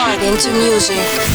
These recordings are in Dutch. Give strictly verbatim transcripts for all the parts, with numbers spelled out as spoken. heart into music.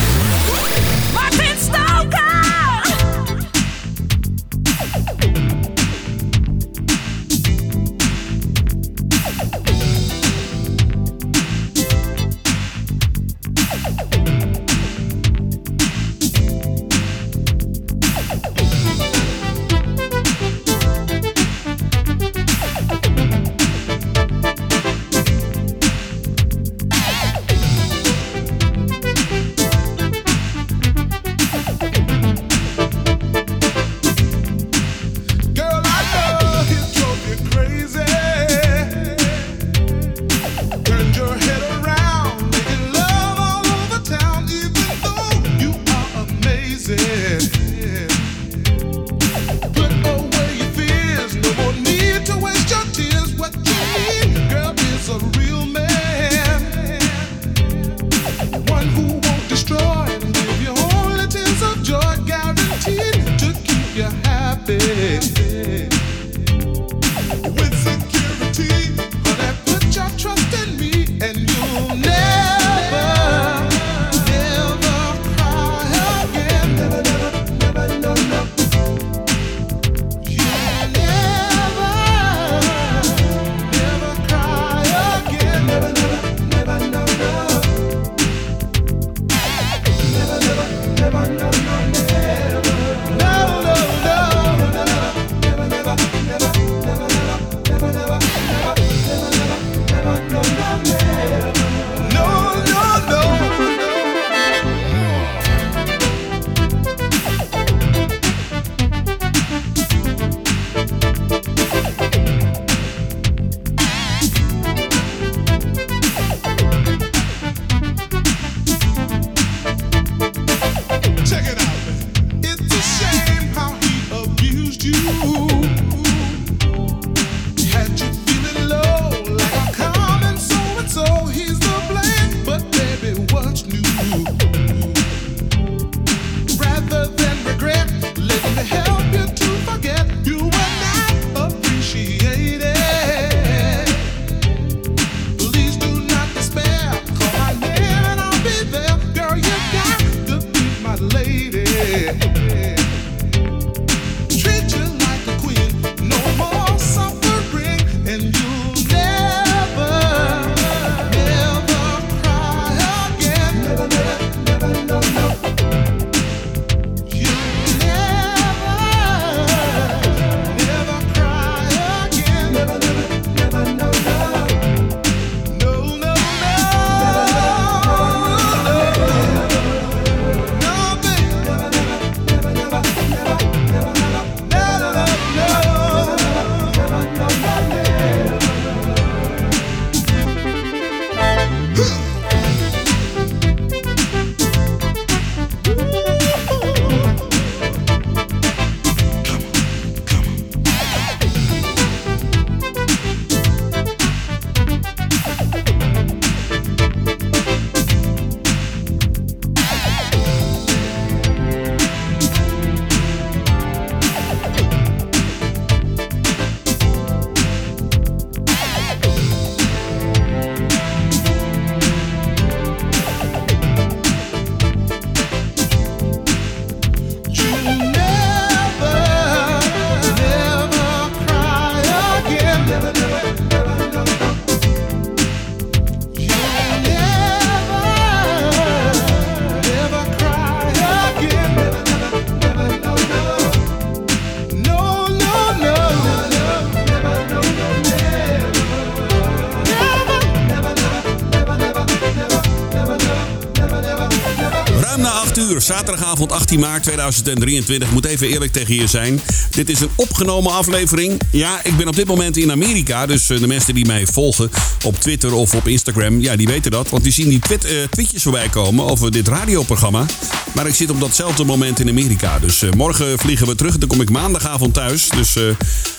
Zaterdagavond achttien maart tweeduizend drieëntwintig. Moet even eerlijk tegen je zijn. Dit is een opgenomen aflevering. Ja, ik ben op dit moment in Amerika. Dus de mensen die mij volgen op Twitter of op Instagram, ja, die weten dat. Want die zien die twit, uh, tweetjes voorbij komen over dit radioprogramma. Maar ik zit op datzelfde moment in Amerika. Dus uh, morgen vliegen we terug. Dan kom ik maandagavond thuis. Dus, uh,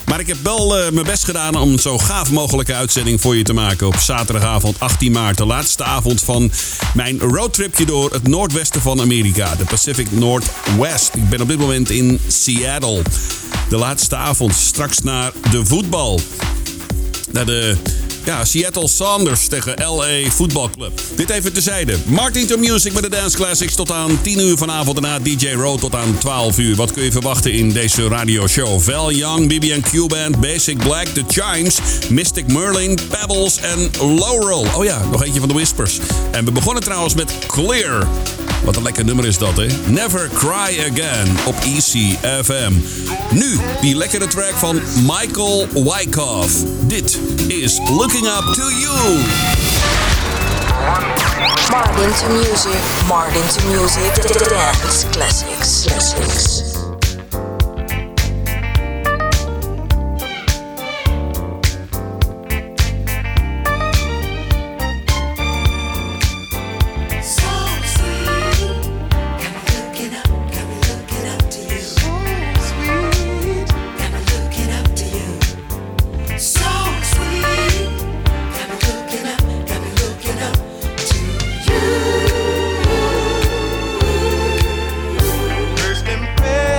maar ik heb wel uh, mijn best gedaan om zo gaaf mogelijke uitzending voor je te maken. Op zaterdagavond achttien maart. De laatste avond van mijn roadtripje door het noordwesten van Amerika. De Pacific Northwest. Ik ben op dit moment in Seattle. De laatste avond. Straks naar de voetbal. Naar de... Ja, Seattle Sounders tegen L A Football Club. Dit even terzijde. Martin to Music met de Dance Classics tot aan tien uur vanavond. Daarna D J Rowe tot aan twaalf uur. Wat kun je verwachten in deze radioshow? Val Young, B B en Q Band, Basic Black, The Chimes, Mystic Merlin, Pebbles en Lorrell. Oh ja, nog eentje van The Whispers. En we begonnen trouwens met Clear. Wat een lekker nummer is dat, hè? Never Cry Again op E C F M. Nu die lekkere track van Michael Wyckoff. Dit is Looking Up To You. Martin to Music. Martin to Music. Dance Classics. Classics. Hey.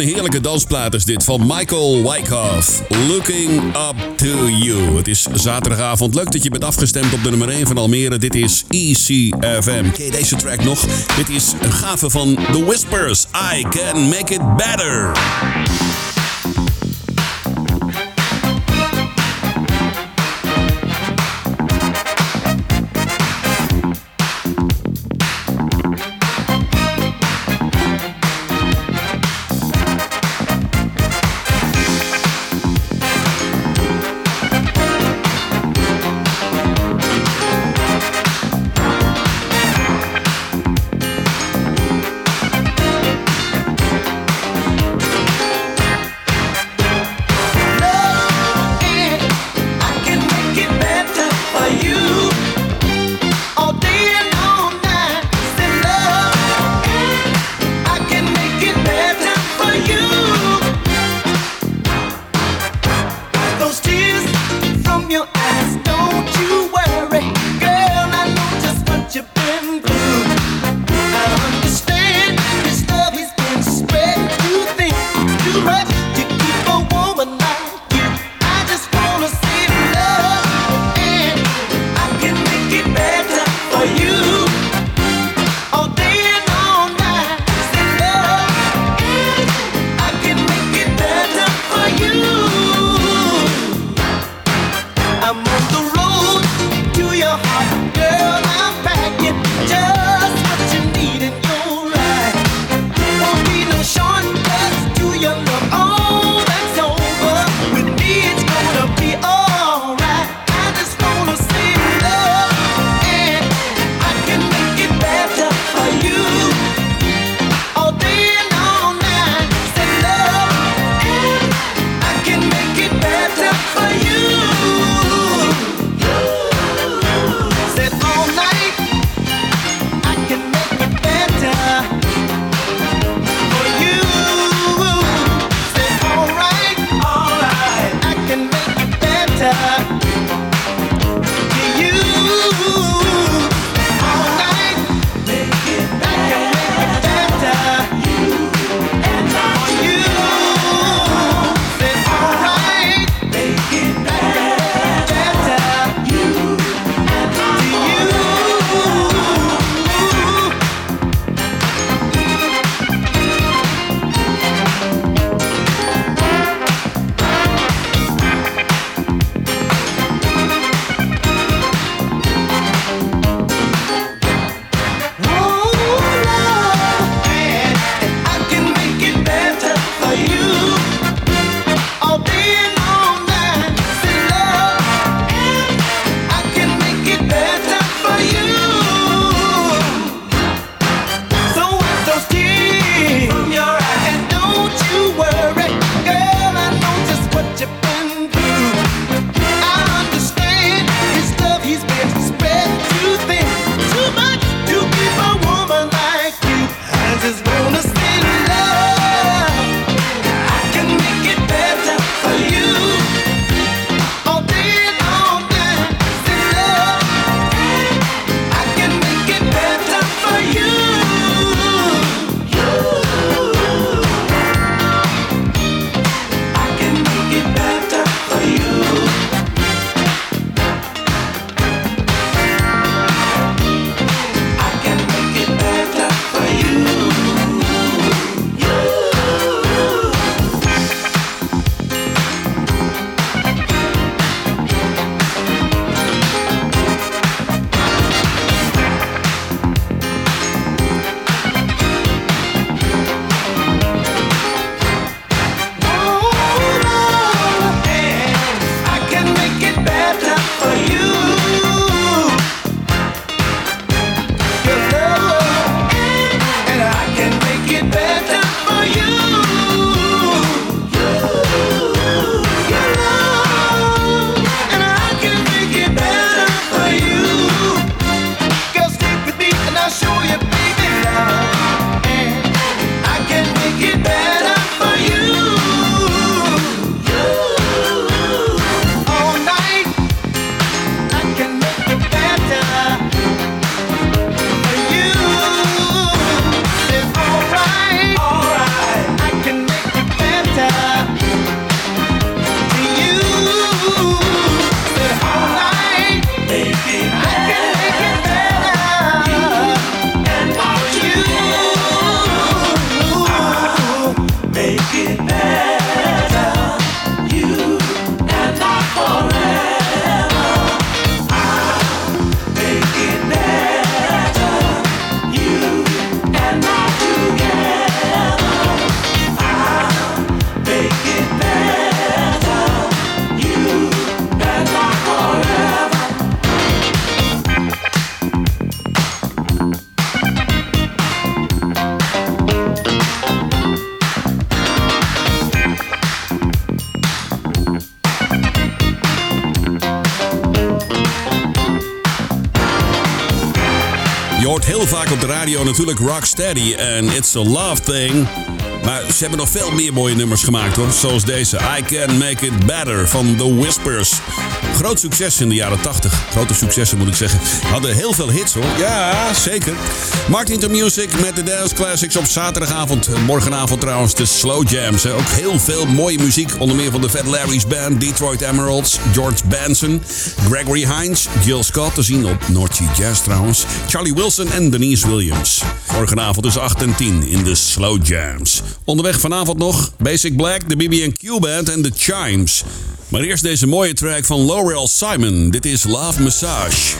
een heerlijke dansplaat is dit van Michael Wyckoff. Looking Up To You. Het is zaterdagavond. Leuk dat je bent afgestemd op de nummer één van Almere. Dit is E C F M. Ken je deze track nog? Dit is een gave van The Whispers. I Can Make It Better. heel vaak op de radio natuurlijk Rocksteady en It's a Love Thing. Maar ze hebben nog veel meer mooie nummers gemaakt hoor. Zoals deze I Can Make It Better van The Whispers. Groot succes in de jaren tachtig. Grote successen moet ik zeggen. Hadden heel veel hits hoor. Ja, zeker. Marked into Music met de Dance Classics op zaterdagavond. Morgenavond trouwens de Slow Jams. Hè. Ook heel veel mooie muziek. Onder meer van de Fat Larry's Band, Detroit Emeralds, George Benson, Gregory Hines, Jill Scott. Te zien op Naughty Jazz trouwens. Charlie Wilson en Denise Williams. Morgenavond tussen acht en tien in de Slow Jams. Onderweg vanavond nog Basic Black, de B B en Q Band en The Chimes. Maar eerst deze mooie track van Lorrell Simon. Dit is Love Massage.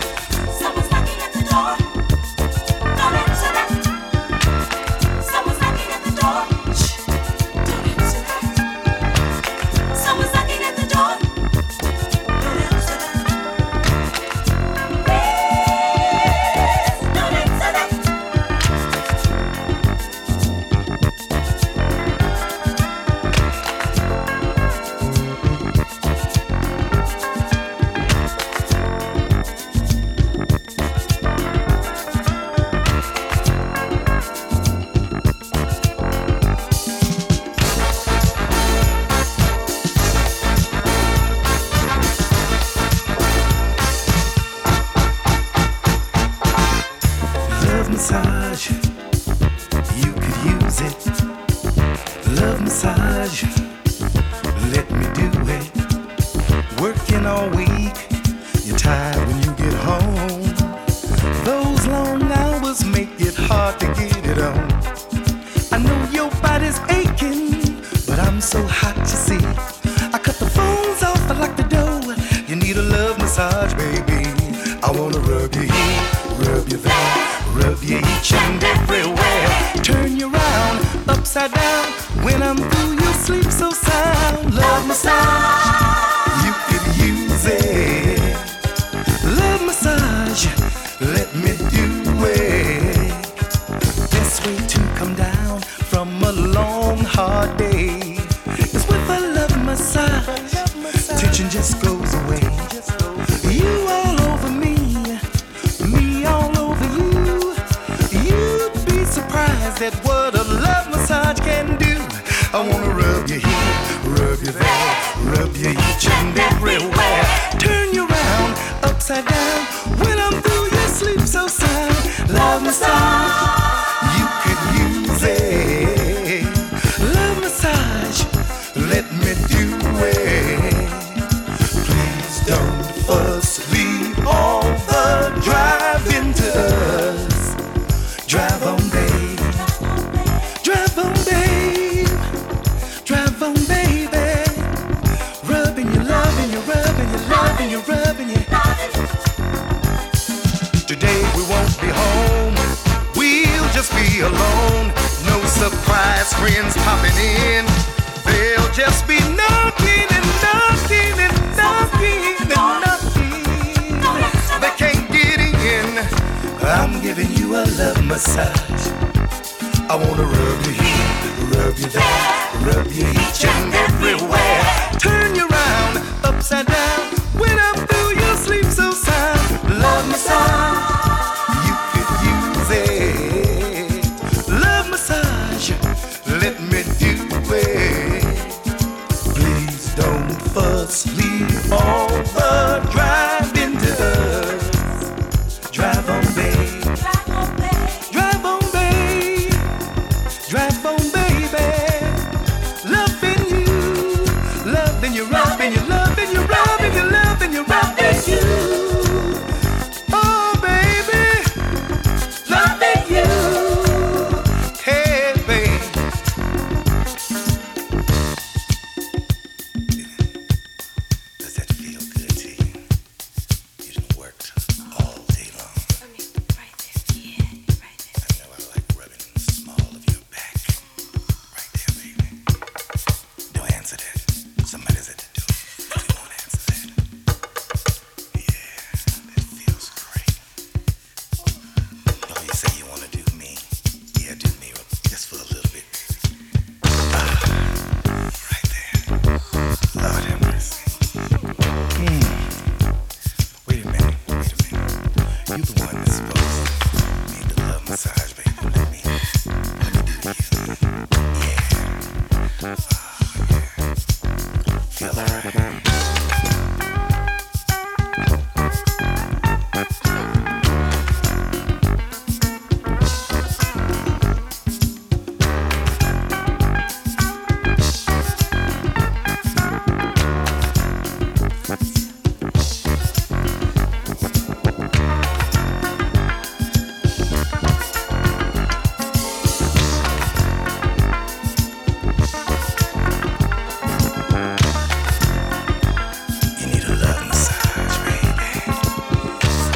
Drive on, baby, loving you.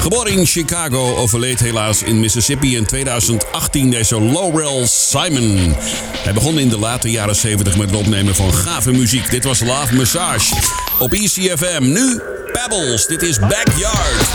Geboren in Chicago, overleed helaas in Mississippi in tweeduizend achttien deze Lorrell Simon. Hij begon in de late jaren zeventig met het opnemen van gave muziek. Dit was Love Massage op E C F M. Nu Pebbles, dit is Backyard.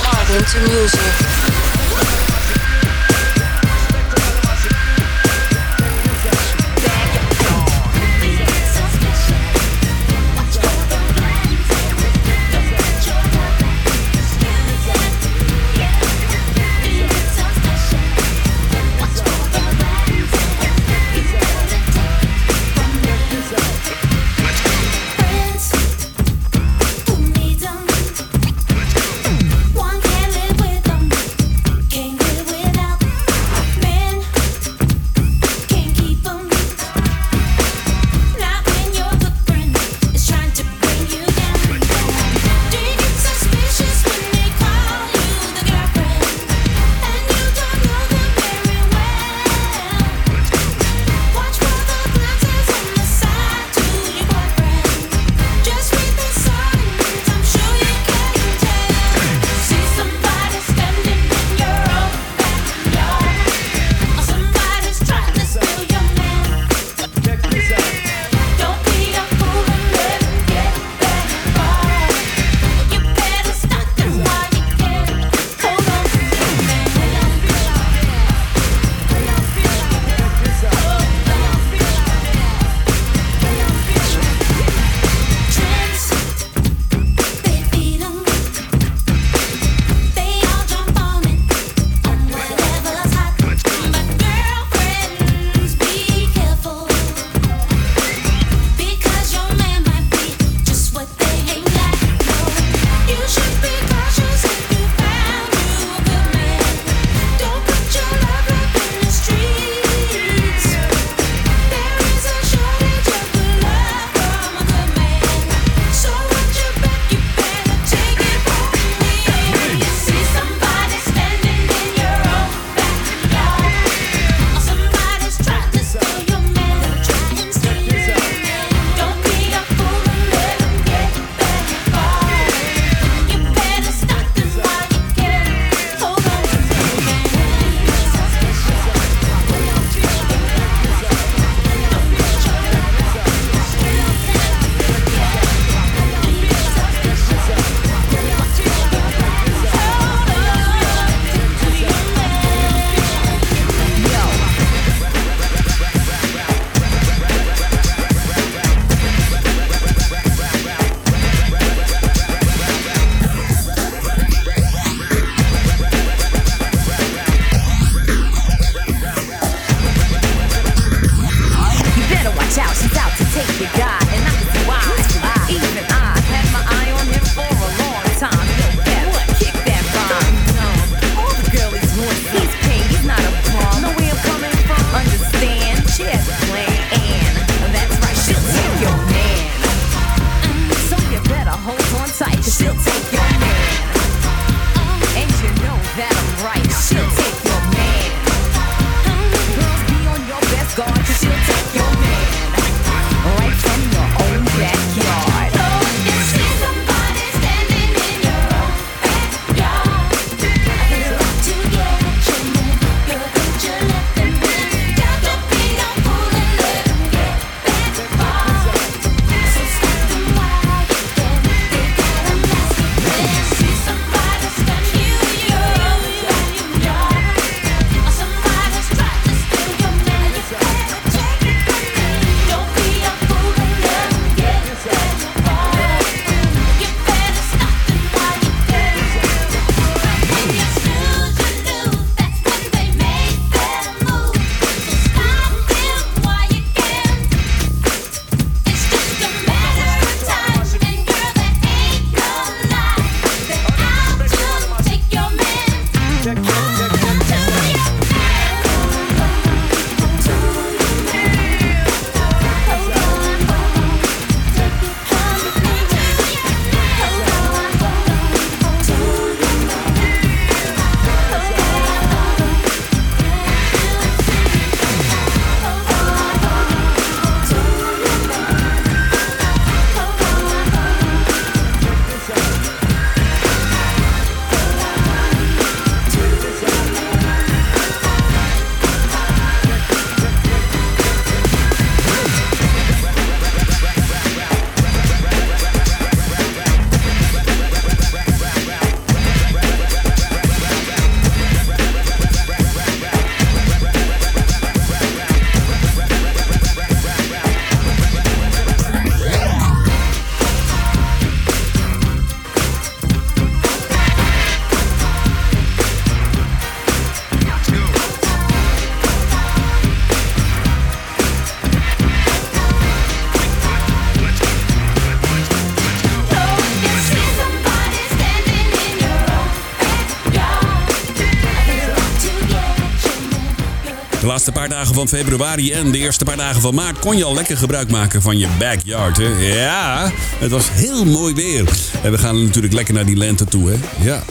laatste paar dagen van februari en de eerste paar dagen van maart kon je al lekker gebruik maken van je backyard, hè? Ja, het was heel mooi weer. En we gaan natuurlijk lekker naar die lente toe, hè? Ja.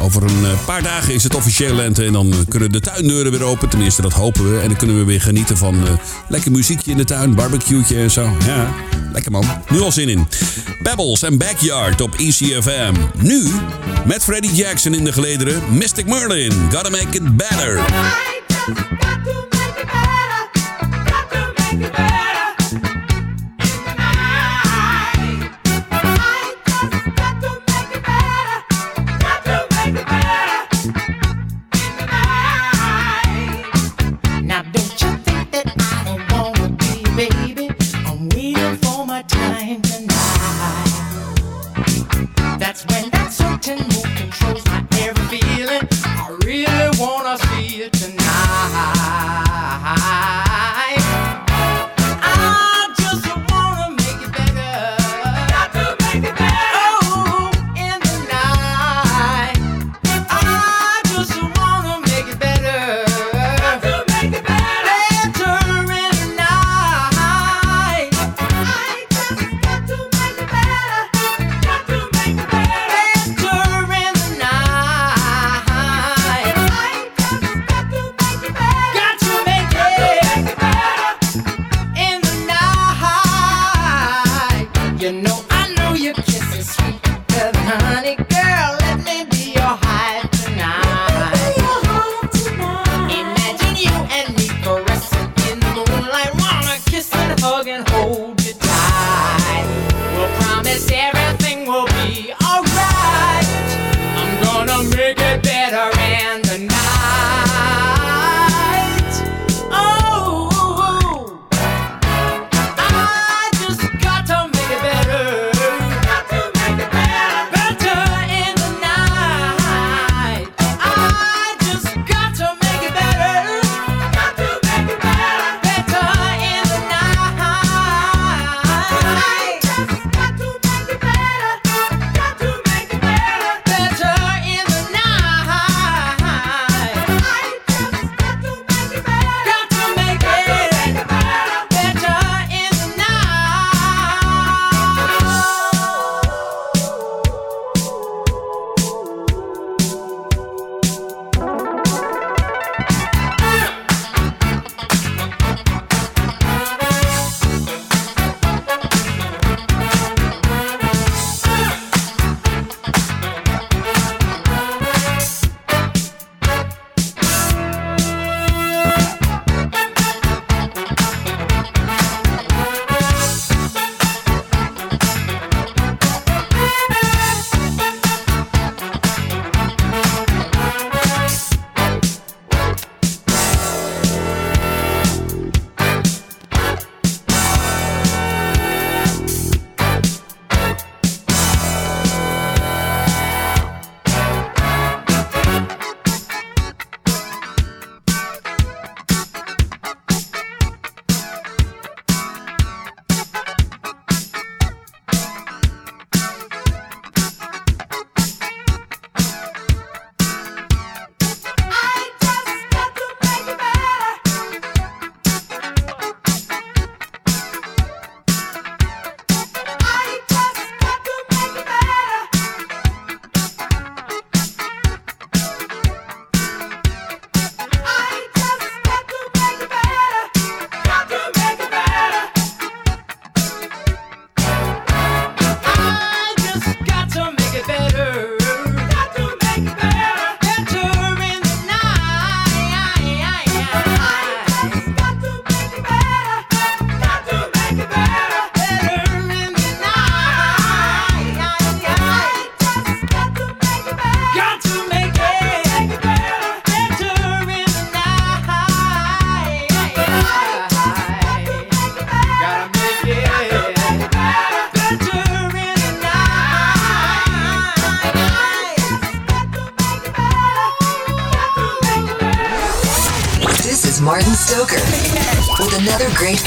Over een paar dagen is het officieel lente en dan kunnen de tuindeuren weer open. Tenminste, dat hopen we. En dan kunnen we weer genieten van uh, lekker muziekje in de tuin, barbecue'tje en zo. Ja, lekker man. Nu al zin in. Pebbles en Backyard op E C F M. Nu met Freddie Jackson in de gelederen. Mystic Merlin, Gotta Make It Better.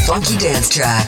Funky dance track.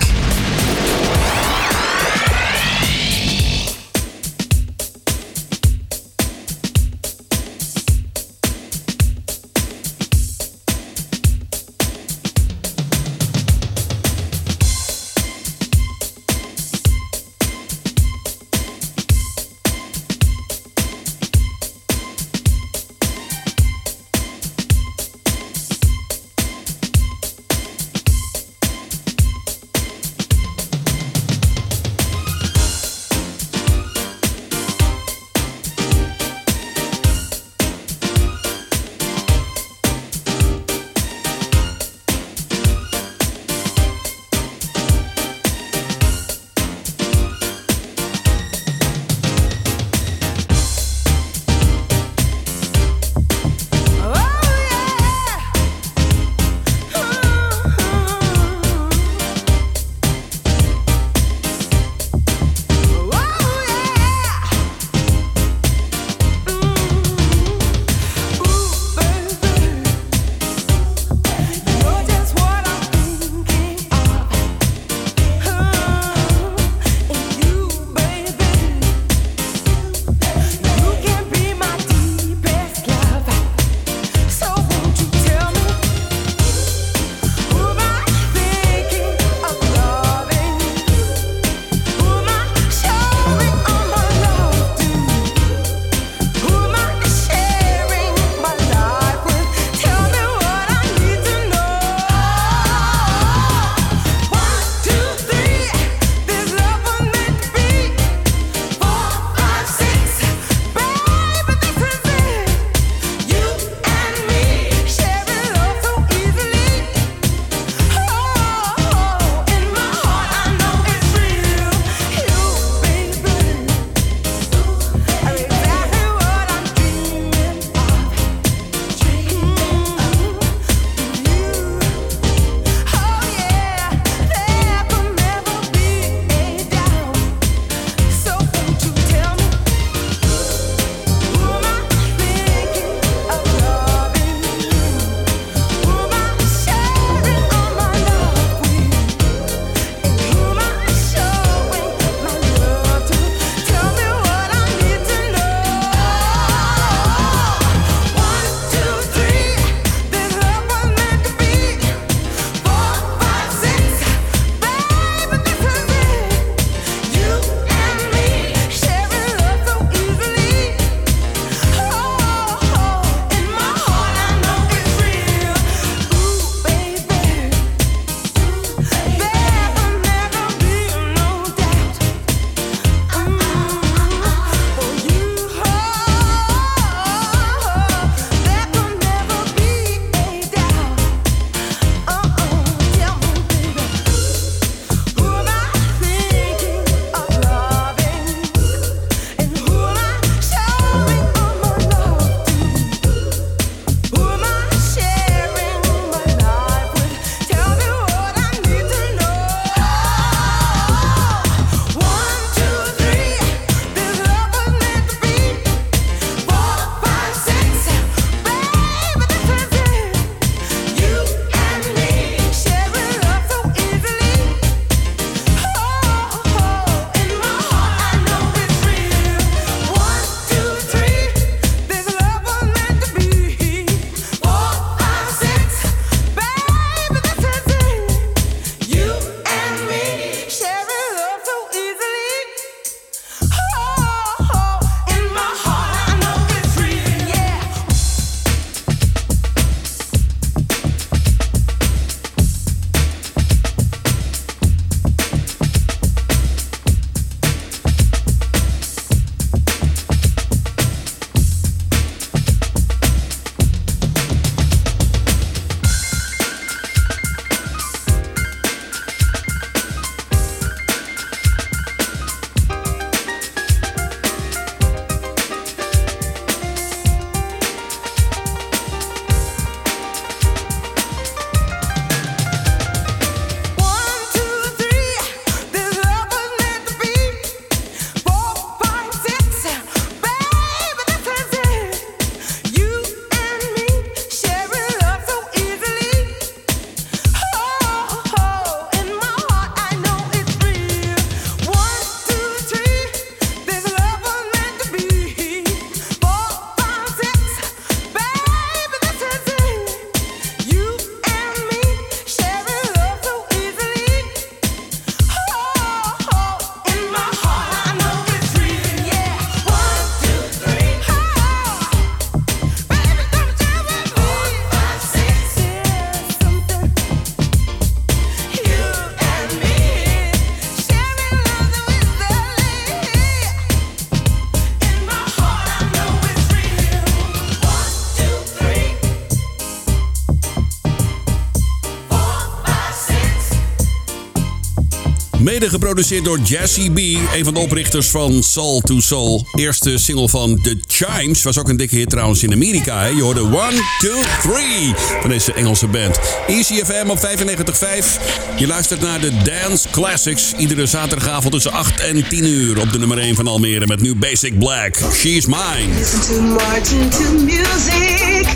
mede geproduceerd door Jazzie B, een van de oprichters van Soul twee Soul. Eerste single van The Chimes. Was ook een dikke hit trouwens in Amerika. Hè? Je hoorde one, two, three van deze Engelse band. E C F M op vijfennegentig komma vijf. Je luistert naar de Dance Classics. Iedere zaterdagavond tussen acht en tien uur op de nummer één van Almere. Met nu Basic Black. She's Mine. Listen to Martin to music.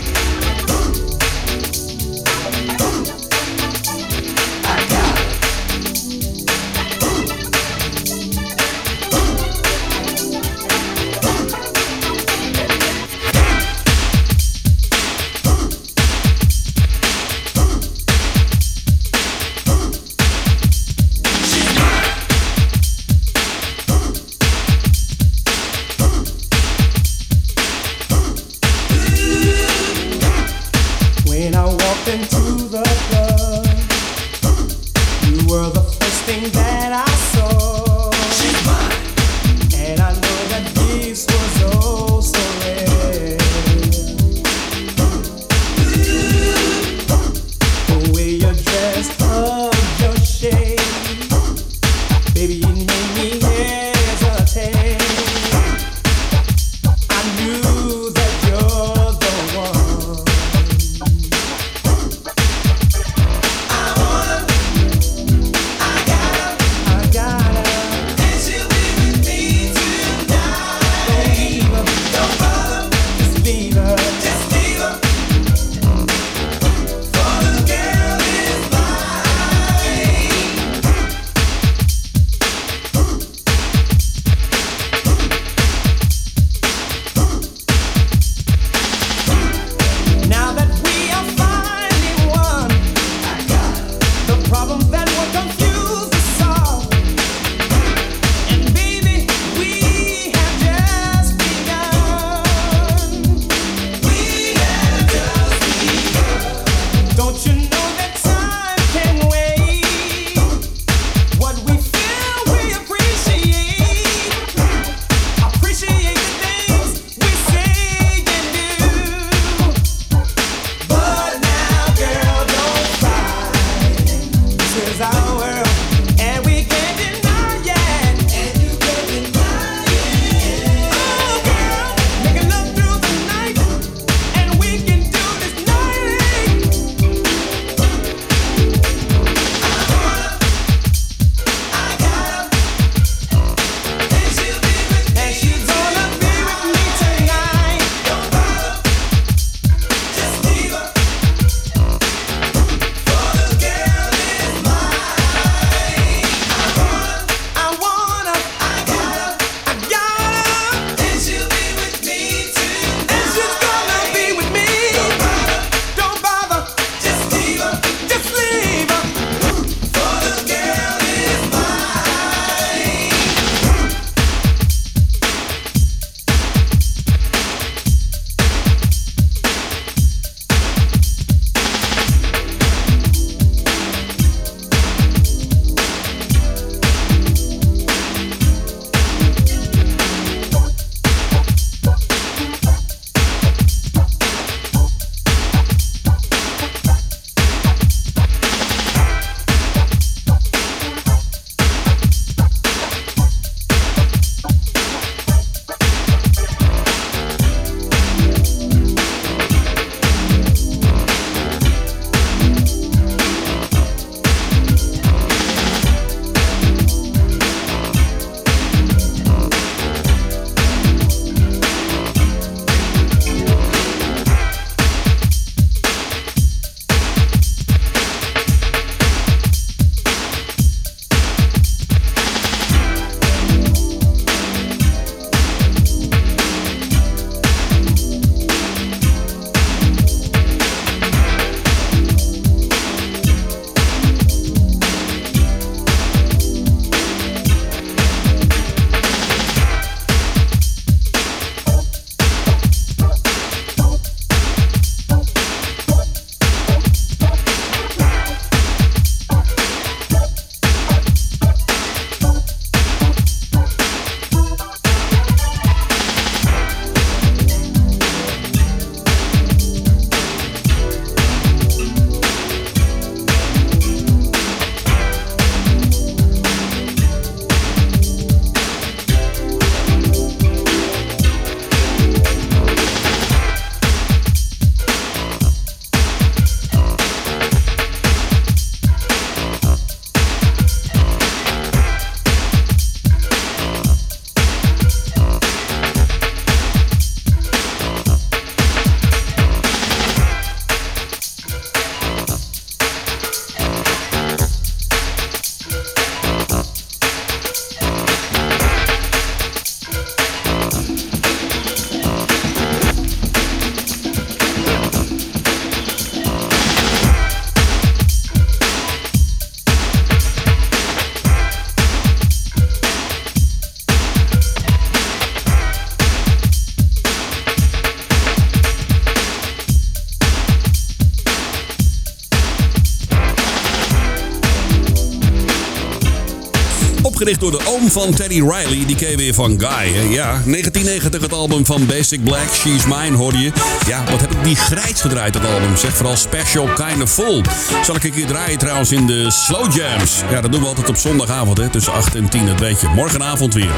opgericht door de oom van Teddy Riley. Die ken je weer van Guy. Hè? Ja, negentien negentig het album van Basic Black, She's Mine, hoorde je. Ja, wat heb ik die grijs gedraaid, dat album. Zeg, vooral Special Kind of Full. Zal ik een keer draaien trouwens in de Slow Jams. Ja, dat doen we altijd op zondagavond, hè, tussen acht en tien. Dat weet je. Morgenavond weer.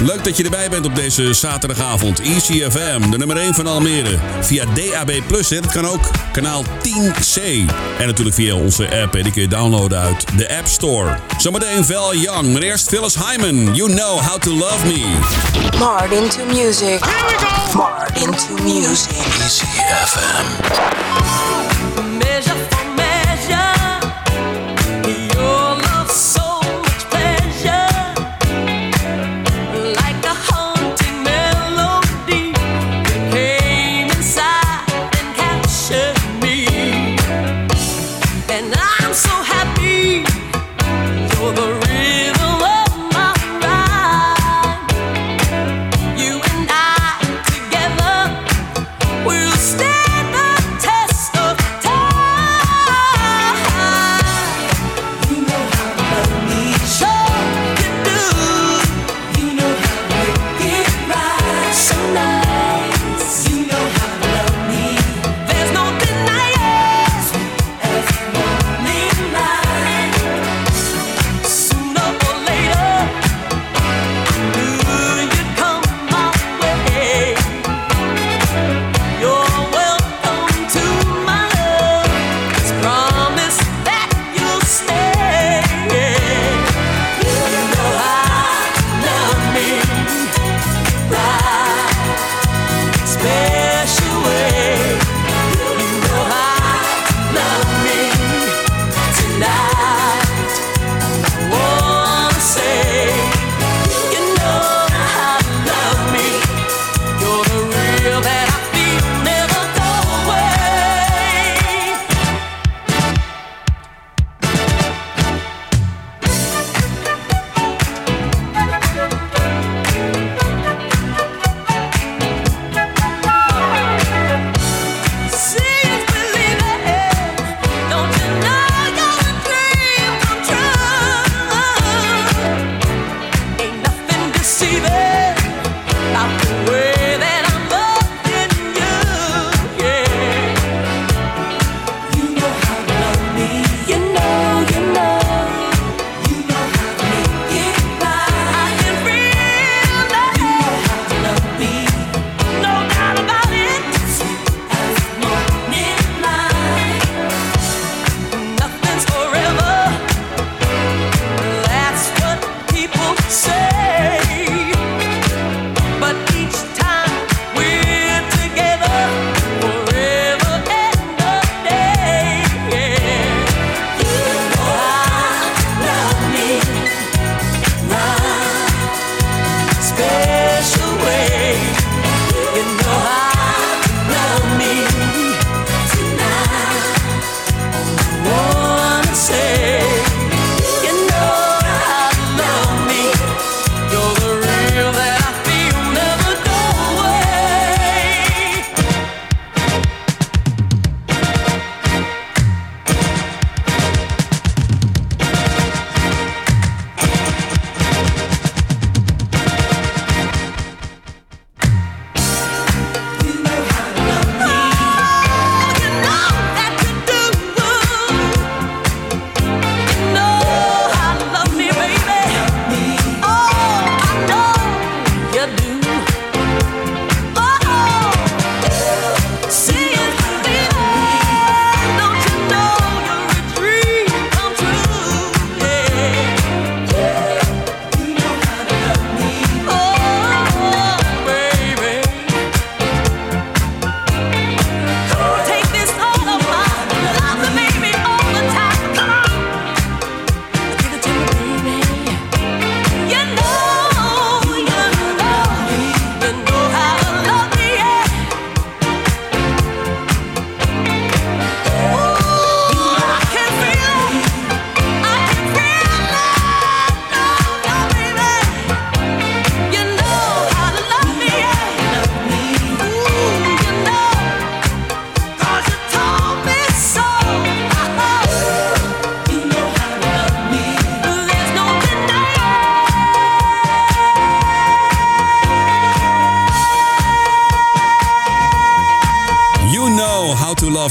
Leuk dat je erbij bent op deze zaterdagavond. E C F M, de nummer één van Almere. Via D A B plus, hè, dat kan ook. Kanaal tien C. En natuurlijk via onze app, hè, die kun je downloaden uit de App Store. Zometeen Val Young, maar eerst Phyllis Hyman. You Know How To Love Me. Martin to Music. Here we go! Martin to Music. E C F M. Measure for measure. Your love so much pleasure. Like a haunting melody. It came inside and captured me. And I'm so happy. You're the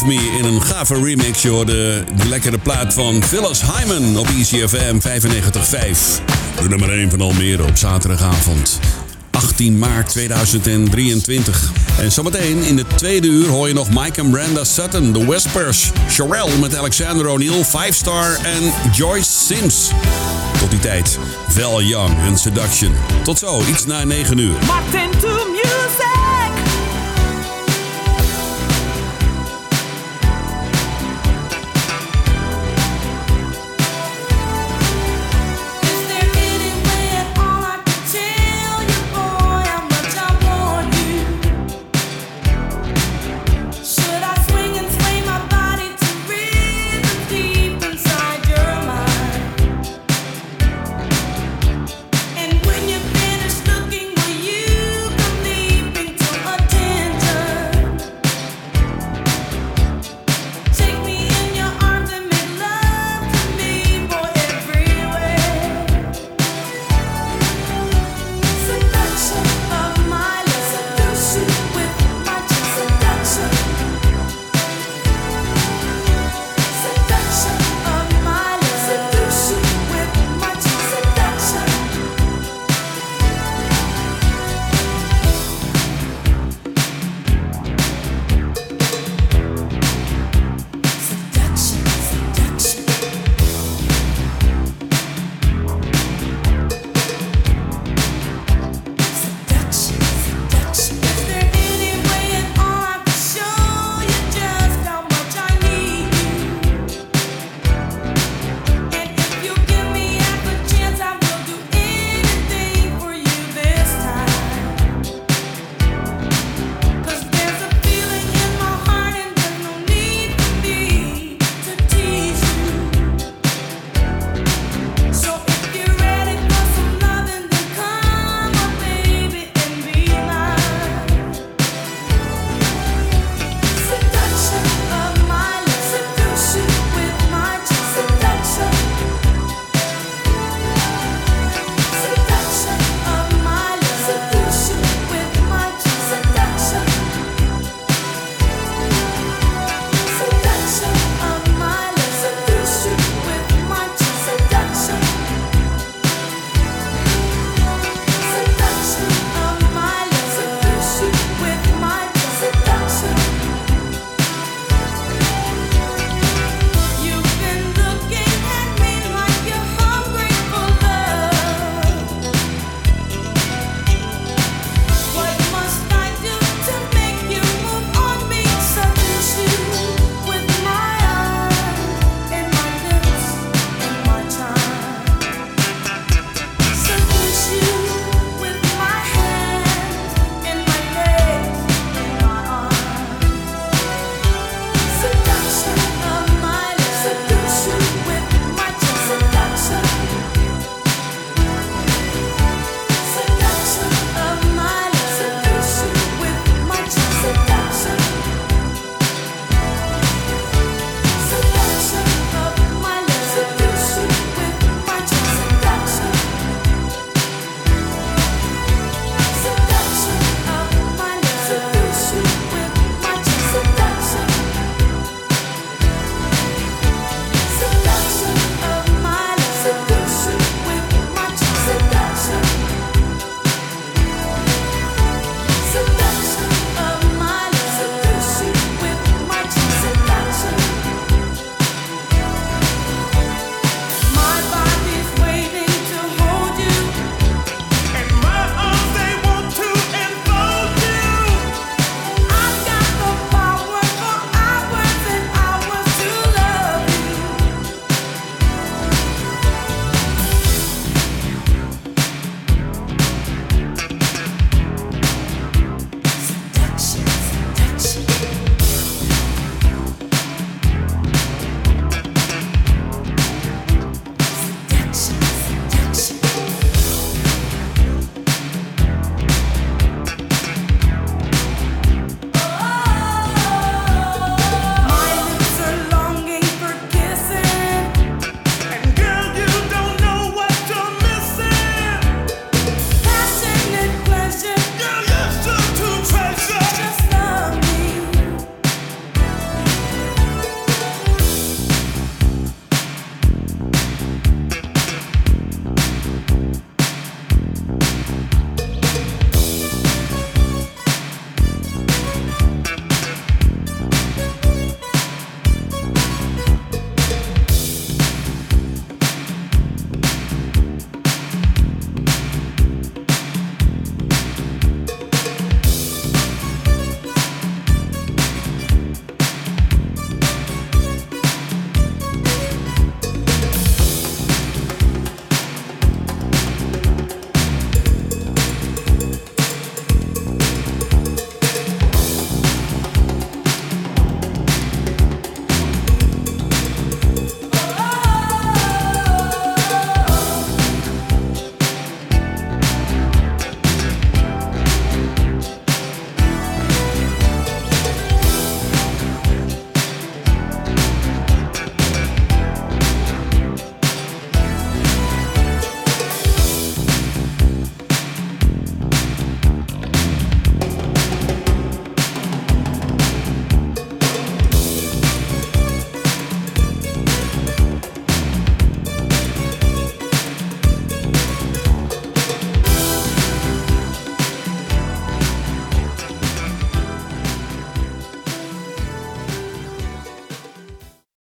Love Me in een gave remix. Je hoorde de lekkere plaat van Phyllis Hyman op E C F M vijfennegentig vijf. De nummer één van Almere op zaterdagavond. achttien maart tweeduizend drieëntwintig. En zometeen in de tweede uur hoor je nog Mike en Brenda Sutton, The Whispers, Sherelle met Alexander O'Neal, Five Star en Joyce Sims. Tot die tijd, Val Young en Seduction. Tot zo, iets na negen uur.